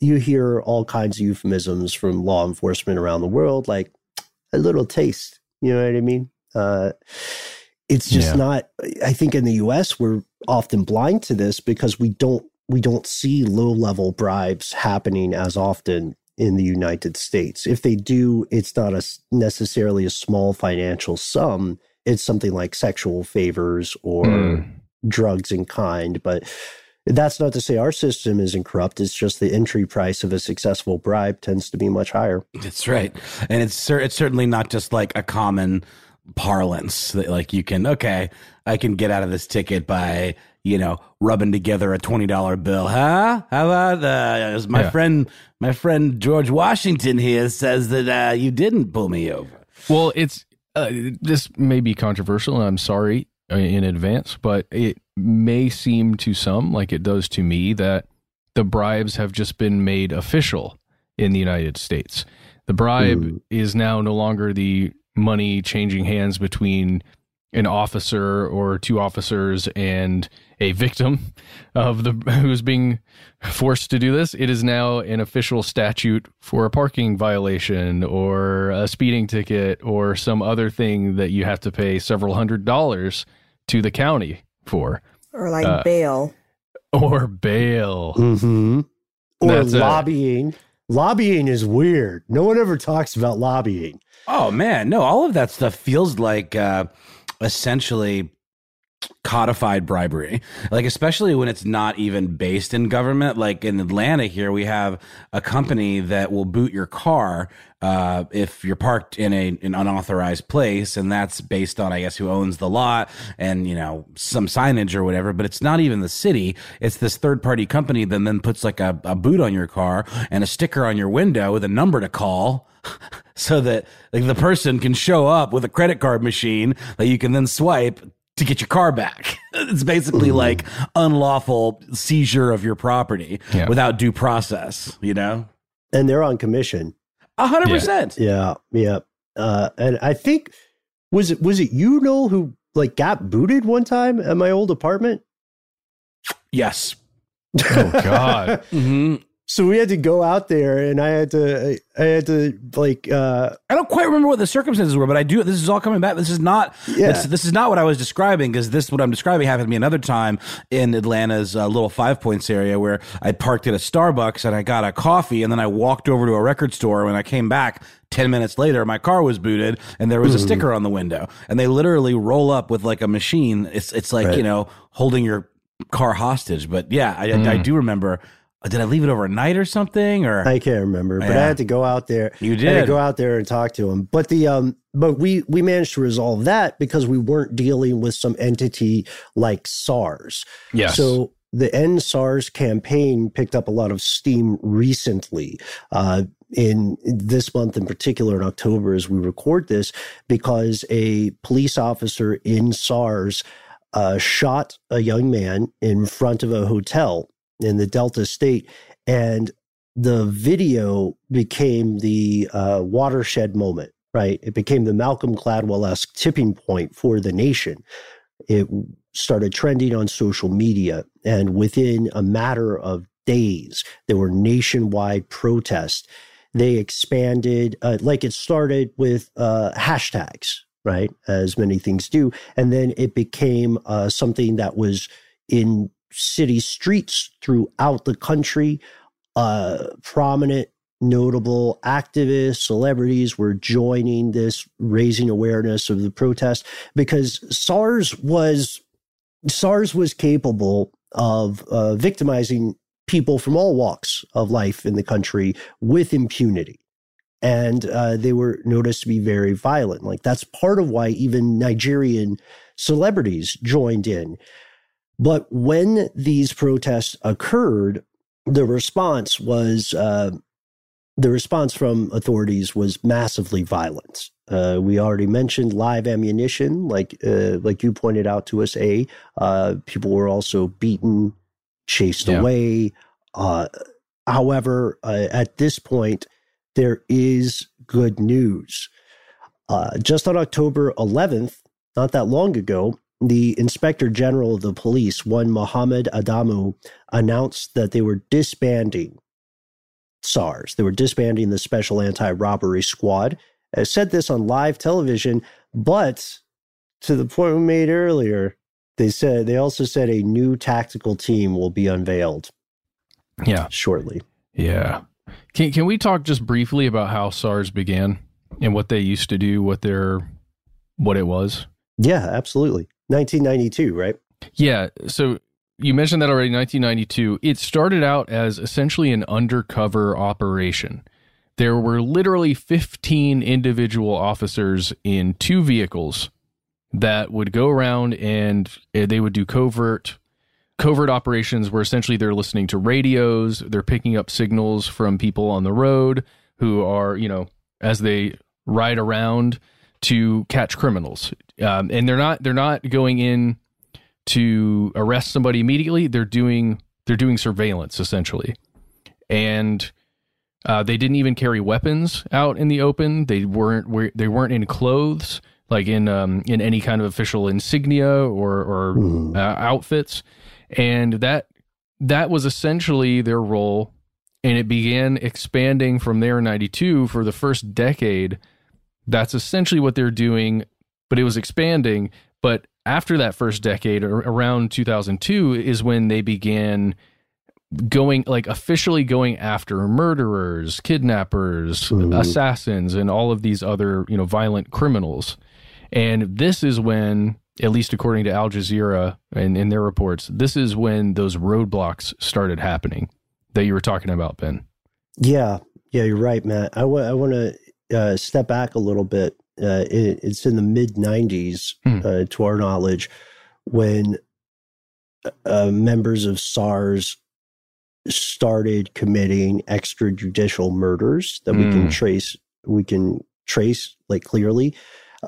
you hear all kinds of euphemisms from law enforcement around the world, like a little taste. You know what I mean? Uh, it's just yeah. not, I think in the U S we're often blind to this because we don't, we don't see low level bribes happening as often in the United States. If they do, it's not a, necessarily a small financial sum. It's something like sexual favors or mm. drugs in kind, but that's not to say our system isn't corrupt. It's just the entry price of a successful bribe tends to be much higher. That's right. And it's, cer- it's certainly not just like a common parlance that like you can, okay, I can get out of this ticket by, you know, rubbing together a twenty dollar bill. Huh? How about uh, my yeah. friend, my friend George Washington here says that uh, you didn't pull me over. Well, it's uh, this may be controversial, and I'm sorry in advance, but it may seem to some, like it does to me, that the bribes have just been made official in the United States. The bribe Ooh. is now no longer the money changing hands between an officer or two officers and a victim of the who's being forced to do this. It is now an official statute for a parking violation or a speeding ticket or some other thing that you have to pay several hundred dollars to the county for, or like uh, bail, or bail, mm-hmm. or That's lobbying. A, Lobbying is weird. No one ever talks about lobbying. Oh, man. No, all of that stuff feels like uh, essentially codified bribery, like especially when it's not even based in government. Like in Atlanta here, we have a company that will boot your car uh, if you're parked in a an unauthorized place. And that's based on, I guess, who owns the lot and, you know, some signage or whatever. But it's not even the city. It's this third party company that then puts like a, a boot on your car and a sticker on your window with a number to call. So that like the person can show up with a credit card machine that you can then swipe to get your car back. It's basically Ooh. like unlawful seizure of your property yeah. without due process, you know? And they're on commission. A hundred percent. Yeah. Yeah. Uh, and I think, was it, was it you, Noel, who like got booted one time at my old apartment? Yes. Oh God. Mm-hmm. So we had to go out there, and I had to, I had to like. Uh, I don't quite remember what the circumstances were, but I do. This is all coming back. This is not. Yeah. This, this is not what I was describing, because this what I'm describing happened to me another time in Atlanta's uh, little Five Points area, where I parked at a Starbucks and I got a coffee, and then I walked over to a record store. When I came back ten minutes later, my car was booted and there was a mm. sticker on the window, and they literally roll up with like a machine. It's it's like right. you know, holding your car hostage. But yeah, I, mm. I, I do remember. Did I leave it overnight or something? Or I can't remember, but yeah. I had to go out there. You did. I had to go out there and talk to him. But the um, but we we managed to resolve that because we weren't dealing with some entity like SARS. Yes. So the End SARS campaign picked up a lot of steam recently, uh, in this month in particular, in October, as we record this, because a police officer in SARS uh, shot a young man in front of a hotel in the Delta State, and the video became the uh, watershed moment, right? It became the Malcolm Gladwell-esque tipping point for the nation. It started trending on social media, and within a matter of days, there were nationwide protests. They expanded, uh, like it started with uh, hashtags, right, as many things do, and then it became uh, something that was in city streets throughout the country. Uh, prominent, notable activists, celebrities were joining this, raising awareness of the protest, because SARS was SARS was capable of uh, victimizing people from all walks of life in the country with impunity. And uh, they were noticed to be very violent. Like, that's part of why even Nigerian celebrities joined in. But when these protests occurred, the response was uh, the response from authorities was massively violent. Uh, we already mentioned live ammunition, like uh, like you pointed out to us. A uh, people were also beaten, chased yeah. away. Uh, however, uh, at this point, there is good news. Uh, just on October eleventh, not that long ago, the Inspector General of the Police, one Mohammed Adamu, announced that they were disbanding SARS. They were disbanding the Special Anti Robbery Squad. I said this on live television, but to the point we made earlier, they said they also said a new tactical team will be unveiled. Yeah, shortly. Yeah. Can can we talk just briefly about how SARS began and what they used to do, what their what it was? Yeah, absolutely. nineteen ninety-two, right? Yeah. So you mentioned that already, nineteen ninety-two. It started out as essentially an undercover operation. There were literally fifteen individual officers in two vehicles that would go around, and they would do covert covert operations where essentially they're listening to radios. They're picking up signals from people on the road who are, you know, as they ride around, to catch criminals. Um, and they're not they're not going in to arrest somebody immediately. They're doing they're doing surveillance, essentially. And uh, they didn't even carry weapons out in the open. They weren't they weren't in clothes, like in um, in any kind of official insignia or, or uh, outfits. And that that was essentially their role. And it began expanding from there in ninety-two for the first decade. That's essentially what they're doing, but it was expanding. But after that first decade, or around two thousand two, is when they began going like officially going after murderers, kidnappers, mm-hmm. assassins, and all of these other, you know, violent criminals. And this is when, at least according to Al Jazeera and in their reports, this is when those roadblocks started happening that you were talking about, Ben. Yeah. Yeah, you're right, Matt. I, w- I want to uh, step back a little bit. Uh, it, it's in the mid nineties, mm. uh, to our knowledge, when uh, members of SARS started committing extrajudicial murders that mm. we can trace, we can trace like clearly.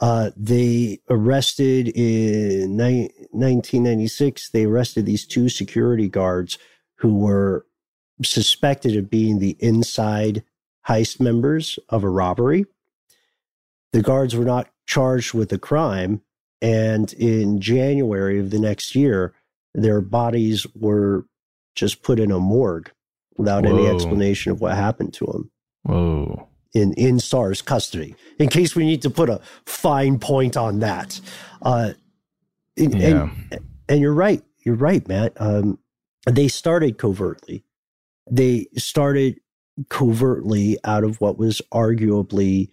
Uh, they arrested in ni- nineteen ninety-six, they arrested these two security guards who were suspected of being the inside heist members of a robbery. The guards were not charged with the crime, and in January of the next year, their bodies were just put in a morgue without Whoa. any explanation of what happened to them. Whoa. In, in SARS custody, in case we need to put a fine point on that. Uh, and, yeah. and, and you're right. You're right, Matt. Um, they started covertly. They started covertly out of what was arguably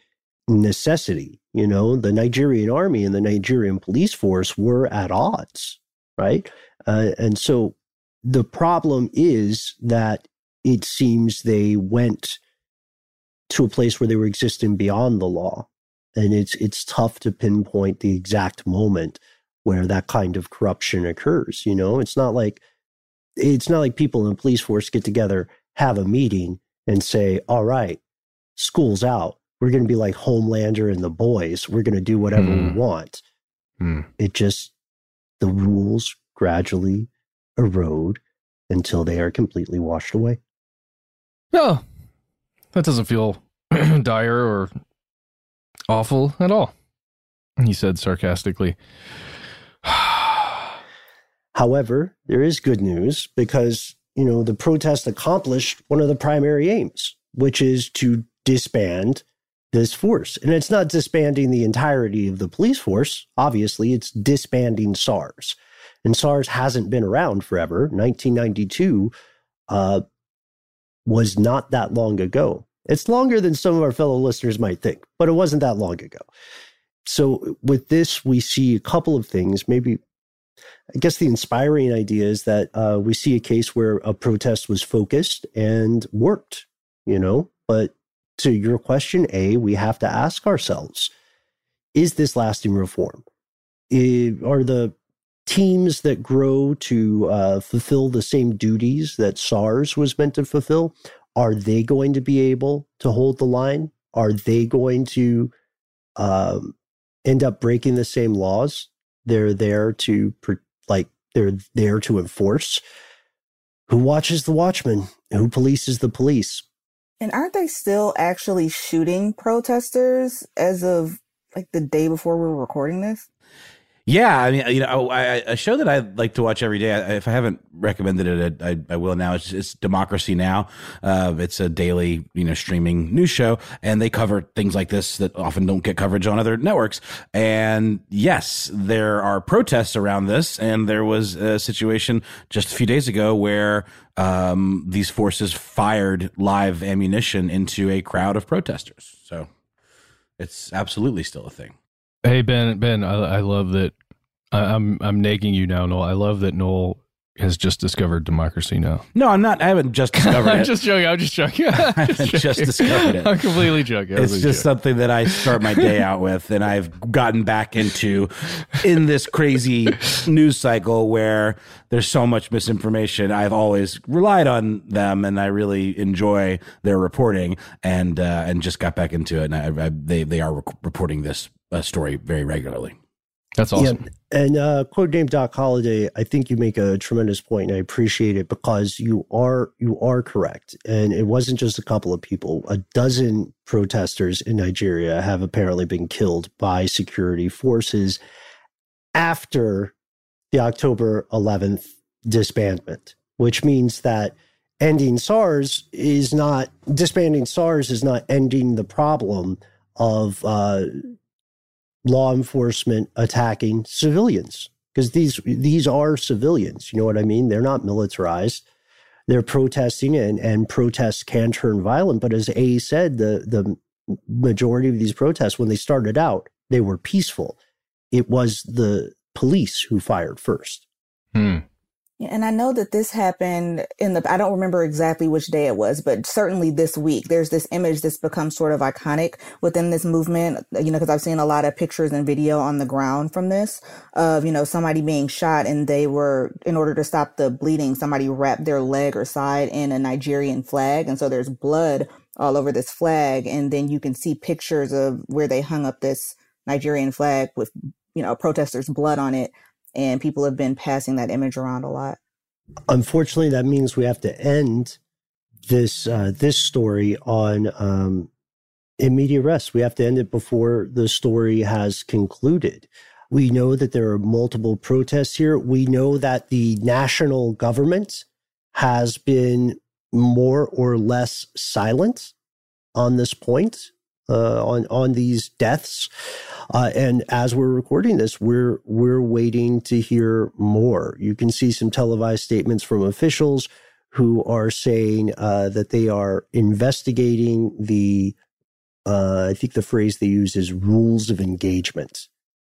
necessity. You know, the Nigerian army and the Nigerian police force were at odds, right? Uh, and so the problem is that it seems they went to a place where they were existing beyond the law. And it's it's tough to pinpoint the exact moment where that kind of corruption occurs. You know, it's not like it's not like people in the police force get together, have a meeting, and say, all right, school's out. We're going to be like Homelander and the Boys. We're going to do whatever mm. we want. Mm. It just, the rules gradually erode until they are completely washed away. Oh, that doesn't feel dire or awful at all, he said sarcastically. However, there is good news because, you know, the protest accomplished one of the primary aims, which is to disband this force. And it's not disbanding the entirety of the police force. Obviously, it's disbanding SARS. And SARS hasn't been around forever. nineteen ninety-two uh, was not that long ago. It's longer than some of our fellow listeners might think, but it wasn't that long ago. So with this, we see a couple of things. Maybe, I guess the inspiring idea is that uh, we see a case where a protest was focused and worked, you know, but to your question, A, we have to ask ourselves, is this lasting reform? It, are the teams that grow to uh, fulfill the same duties that SARS was meant to fulfill, are they going to be able to hold the line? Are they going to um, end up breaking the same laws they're there to like they're there to enforce? Who watches the watchman? Who polices the police? And aren't they still actually shooting protesters as of like the day before we were recording this? Yeah, I mean, you know, I, a show that I like to watch every day, I, if I haven't recommended it, I, I will now. It's, it's Democracy Now. Uh, it's a daily, you know, streaming news show, and they cover things like this that often don't get coverage on other networks. And yes, there are protests around this, and there was a situation just a few days ago where um, these forces fired live ammunition into a crowd of protesters. So it's absolutely still a thing. Hey, Ben, Ben, I, I love that. I, I'm I'm nagging you now, Noel. I love that Noel has just discovered Democracy Now. No, I'm not. I haven't just discovered I'm it. Just joking, I'm just joking. I'm just joking. I haven't just discovered it. I'm completely joking. I'm it's just joking. Something that I start my day out with, and I've gotten back into in this crazy news cycle where there's so much misinformation. I've always relied on them, and I really enjoy their reporting, and uh, and just got back into it. And I, I, they they are re- reporting this a story very regularly. That's awesome. Yeah. And uh, quote name Doc Holliday, I think you make a tremendous point, and I appreciate it because you are you are correct. And it wasn't just a couple of people. A dozen protesters in Nigeria have apparently been killed by security forces after the October eleventh disbandment, which means that ending SARS is not, disbanding SARS is not ending the problem of uh, law enforcement attacking civilians, because these these are civilians. You know what I mean? They're not militarized. they're protesting, and, and protests can turn violent. But as A said, the, the majority of these protests, when they started out, they were peaceful. It was the police who fired first. Hmm. And I know that this happened in the, I don't remember exactly which day it was, but certainly this week, there's this image that's become sort of iconic within this movement, you know, because I've seen a lot of pictures and video on the ground from this of, you know, somebody being shot, and they were, in order to stop the bleeding, somebody wrapped their leg or side in a Nigerian flag. And so there's blood all over this flag. And then you can see pictures of where they hung up this Nigerian flag with, you know, protesters' blood on it. And people have been passing that image around a lot. Unfortunately, that means we have to end this uh, this story on um, immediate arrest. We have to end it before the story has concluded. We know that there are multiple protests here. We know that the national government has been more or less silent on this point. Uh, on on these deaths, uh, and as we're recording this, we're we're waiting to hear more. You can see some televised statements from officials who are saying uh, that they are investigating the. Uh, I think the phrase they use is rules of engagement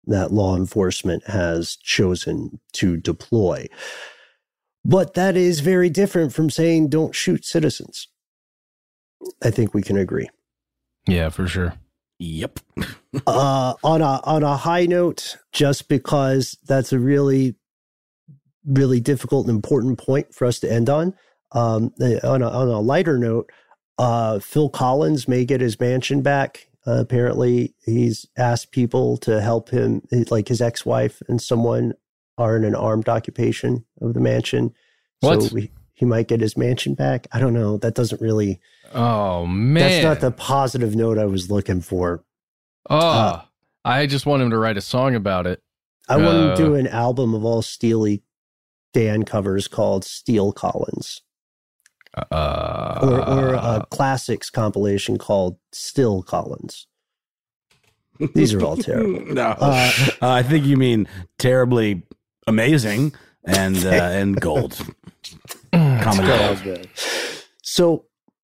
that law enforcement has chosen to deploy, but that is very different from saying don't shoot citizens. I think we can agree. Yeah, for sure. Yep. uh, on a on a high note, just because that's a really, really difficult and important point for us to end on. Um, on a, on a lighter note, uh, Phil Collins may get his mansion back. Uh, apparently, he's asked people to help him, like his ex-wife and someone are in an armed occupation of the mansion. What? So we, he might get his mansion back. I don't know. That doesn't really... Oh, man. That's not the positive note I was looking for. Oh, uh, I just want him to write a song about it. I uh, want him to do an album of all Steely Dan covers called Steel Collins. Uh, or, or a classics compilation called Still Collins. These are all terrible. No, uh, uh, I think you mean terribly amazing and, uh, and gold. Comedy gold. So...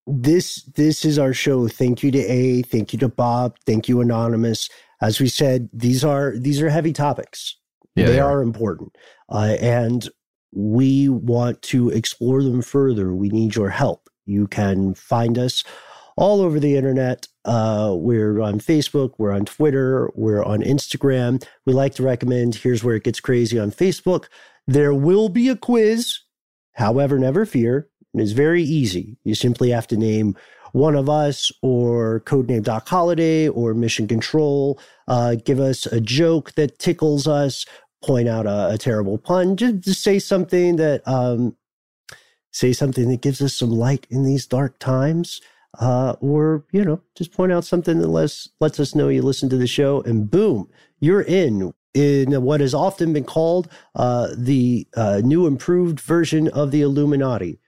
This this is our show. Thank you to A. Thank you to Bob. Thank you, Anonymous. As we said, these are these are heavy topics. Yeah, they, they are, are important, uh, and we want to explore them further. We need your help. You can find us all over the internet. Uh, we're on Facebook. We're on Twitter. We're on Instagram. We like to recommend. Here's where it gets crazy on Facebook. There will be a quiz. However, never fear. It's very easy. You simply have to name one of us or codename Doc Holiday or Mission Control. Uh, give us a joke that tickles us. Point out a, a terrible pun. Just, just say something that um, say something that gives us some light in these dark times. Uh, or you know, just point out something that lets lets us know you listen to the show. And boom, you're in. In what has often been called uh, the uh, new improved version of the Illuminati.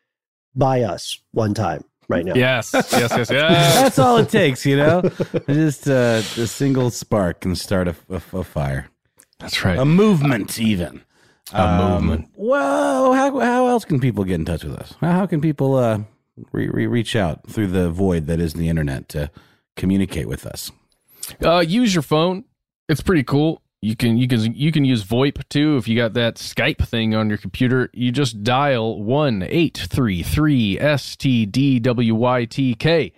By us one time right now. Yes, yes, yes, yes. That's all it takes, you know? Just uh, a single spark can start a, a, a fire. That's right. A movement, uh, even. A um, movement. Well, how, how else can people get in touch with us? How can people uh, re, re, reach out through the void that is the internet to communicate with us? Uh, use your phone. It's pretty cool. You can you can you can use VoIP too if you got that Skype thing on your computer. You just dial one eight three three S T D W Y T K.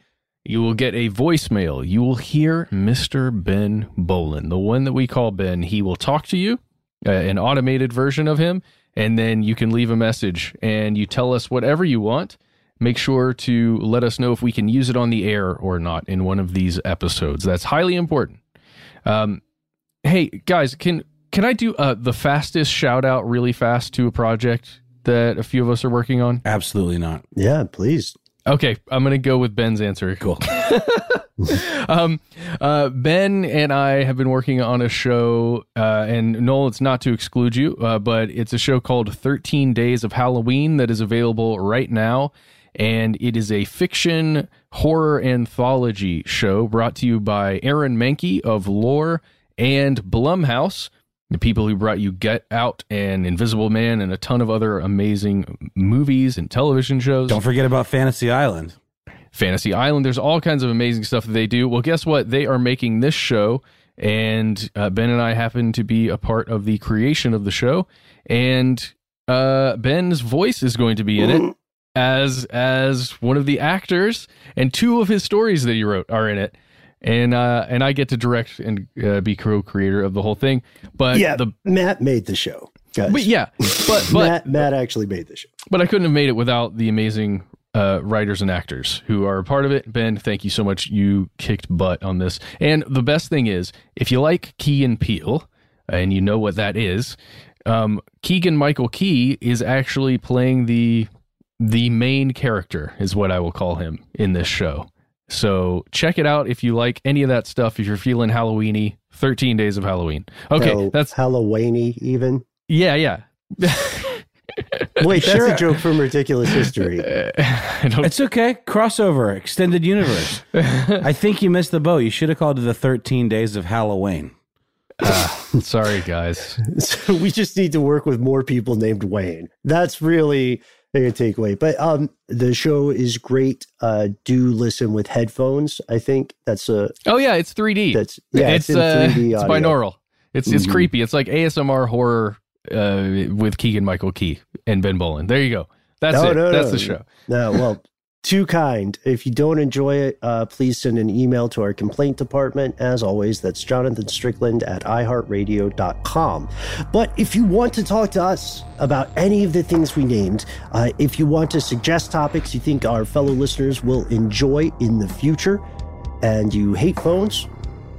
You will get a voicemail. You will hear Mister Ben Bolin, the one that we call Ben. He will talk to you, uh, an automated version of him, and then you can leave a message and you tell us whatever you want. Make sure to let us know if we can use it on the air or not in one of these episodes. That's highly important. Um. Hey, guys, can can I do uh, the fastest shout out really fast to a project that a few of us are working on? Absolutely not. Yeah, please. Okay, I'm going to go with Ben's answer. Cool. um, uh, Ben and I have been working on a show, uh, and Noel, it's not to exclude you, uh, but it's a show called thirteen Days of Halloween that is available right now. And it is a fiction horror anthology show brought to you by Aaron Menke of Lore and Blumhouse. the people who brought you Get Out and Invisible Man and a ton of other amazing movies and television shows. Don't forget about Fantasy Island. Fantasy Island. There's all kinds of amazing stuff that they do. Well, guess what? They are making this show, and uh, Ben and I happen to be a part of the creation of the show, and uh, Ben's voice is going to be in it as as one of the actors, and two of his stories that he wrote are in it. And uh, and I get to direct and uh, be co-creator of the whole thing. But yeah, the, Matt made the show, guys. But yeah, but, but Matt, Matt actually made the show. But I couldn't have made it without the amazing uh, writers and actors who are a part of it. Ben, thank you so much. You kicked butt on this. And the best thing is, if you like Key and Peele, and you know what that is, um, Keegan-Michael Key is actually playing the the main character, is what I will call him, in this show. So check it out if you like any of that stuff. If you're feeling Halloweeny, thirteen Days of Halloween. Okay, so that's Halloweeny even. Yeah, yeah. Wait, sure. That's a joke from Ridiculous History. It's okay. Crossover, extended universe. I think you missed the boat. You should have called it the thirteen Days of Halloween. Uh, sorry, guys. So we just need to work with more people named Wayne. That's really a takeaway. But um, the show is great. Uh, do listen with headphones. I think that's a. Oh yeah, it's three D. That's yeah, it's, it's in uh, three D. It's binaural. It's mm-hmm. it's creepy. It's like A S M R horror uh, with Keegan-Michael Key and Ben Bolin. There you go. That's no, it. No, that's no. the show. No, well, too kind. If you don't enjoy it, uh, please send an email to our complaint department. As always, that's Jonathan Strickland at i heart radio dot com. But if you want to talk to us about any of the things we named, uh, if you want to suggest topics you think our fellow listeners will enjoy in the future, and you hate phones,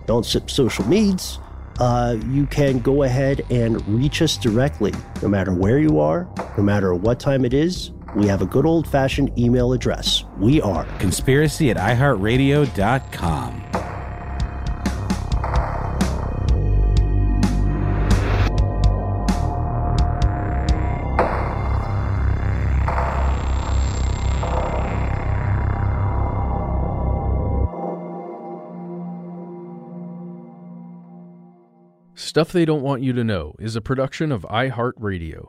don't sip social meds, uh, you can go ahead and reach us directly. No matter where you are, no matter what time it is, we have a good old-fashioned email address. We are conspiracy at i heart radio dot com. Stuff They Don't Want You to Know is a production of iHeartRadio.